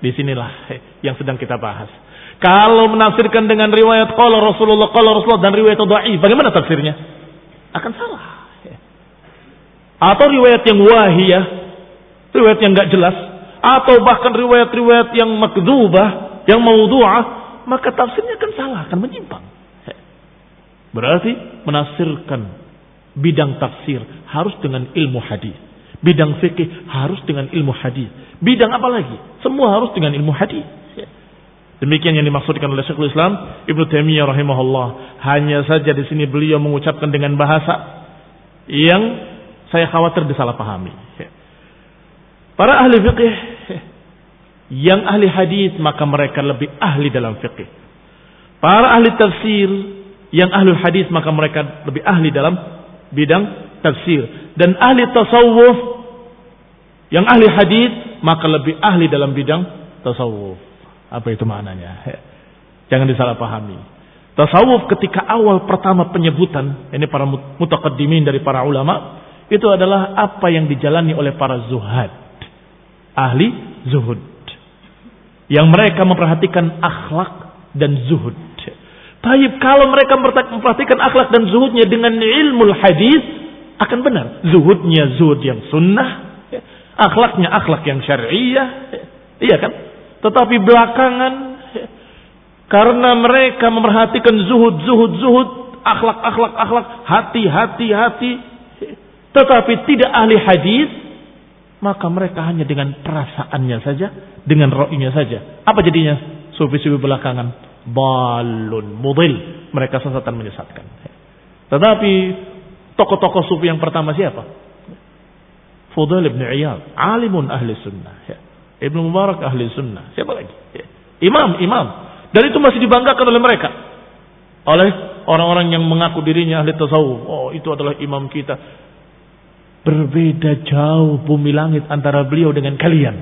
Disinilah yang sedang kita bahas. Kalau menafsirkan dengan riwayat qala Rasulullah dan riwayat dhaif, bagaimana tafsirnya? Akan salah. Atau riwayat yang wahiyah, riwayat yang enggak jelas, atau bahkan riwayat-riwayat yang makdzubah, yang maudhu'ah, maka tafsirnya akan salah, akan menyimpang. Berarti menafsirkan bidang tafsir harus dengan ilmu hadis, bidang fikih harus dengan ilmu hadis, bidang apa lagi? Semua harus dengan ilmu hadis. Demikian yang dimaksudkan oleh Syekhul Islam Ibnu Taimiyah rahimahullah. Hanya saja di sini beliau mengucapkan dengan bahasa yang saya khawatir disalahpahami. Para ahli fiqih yang ahli hadis, maka mereka lebih ahli dalam fiqih. Para ahli tafsir yang ahli hadis, maka mereka lebih ahli dalam bidang tafsir. Dan ahli tasawuf yang ahli hadis, maka lebih ahli dalam bidang tasawuf. Apa itu maknanya? Jangan disalahpahami. Tasawuf ketika awal pertama penyebutan, ini para mutaqaddimin dari para ulama, itu adalah apa yang dijalani oleh para zuhad, ahli zuhud, yang mereka memperhatikan akhlak dan zuhud. Tapi kalau mereka memperhatikan akhlak dan zuhudnya dengan ilmu hadis, akan benar. Zuhudnya zuhud yang sunnah, akhlaknya akhlak yang syariah, iya kan? Tetapi belakangan karena mereka memperhatikan zuhud, akhlak, hati, tetapi tidak ahli hadis, maka mereka hanya dengan perasaannya saja, dengan roinya saja. Apa jadinya? Sufi-sufi belakangan balun mudil, mereka sesatan menyesatkan. Tetapi tokoh-tokoh sufi yang pertama siapa? Fudail bin Iyad, alimun ahli sunnah. Ibnu Mubarak ahli sunnah. Siapa lagi? Imam. Dan itu masih dibanggakan oleh mereka, oleh orang-orang yang mengaku dirinya ahli tasawuf. Oh, itu adalah imam kita. Berbeda jauh bumi langit antara beliau dengan kalian.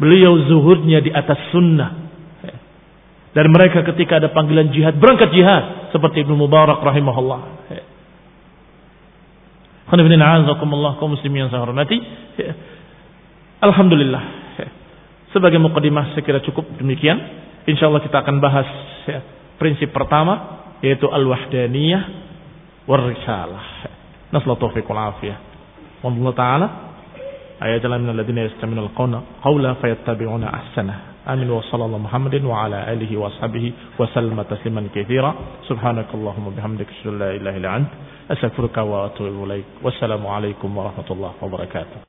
Beliau zuhudnya di atas sunnah. Dan mereka ketika ada panggilan jihad, berangkat jihad. Seperti Ibnu Mubarak rahimahullah. Alhamdulillah, kaum muslimin yang saya hormati. Alhamdulillah, sebagai muqaddimah saya kira cukup demikian. InsyaAllah kita akan bahas prinsip pertama, yaitu al-wahdaniyah war risalah. Nasallahu taufiq wal afiyah. Wallahu ta'ala Ayatul minal ladzina yastami'una al-qawla fayattabi'una ahsanah. Amin wa sallallahu Muhammadin wa ala alihi wa sahbihi wa sallama tasliman katsira. Subhanakallahumma bihamdika asyhadu an la ilaha illa anta astaghfiruka wa atubu ilaik. Wassalamu alaikum warahmatullahi wabarakatuh.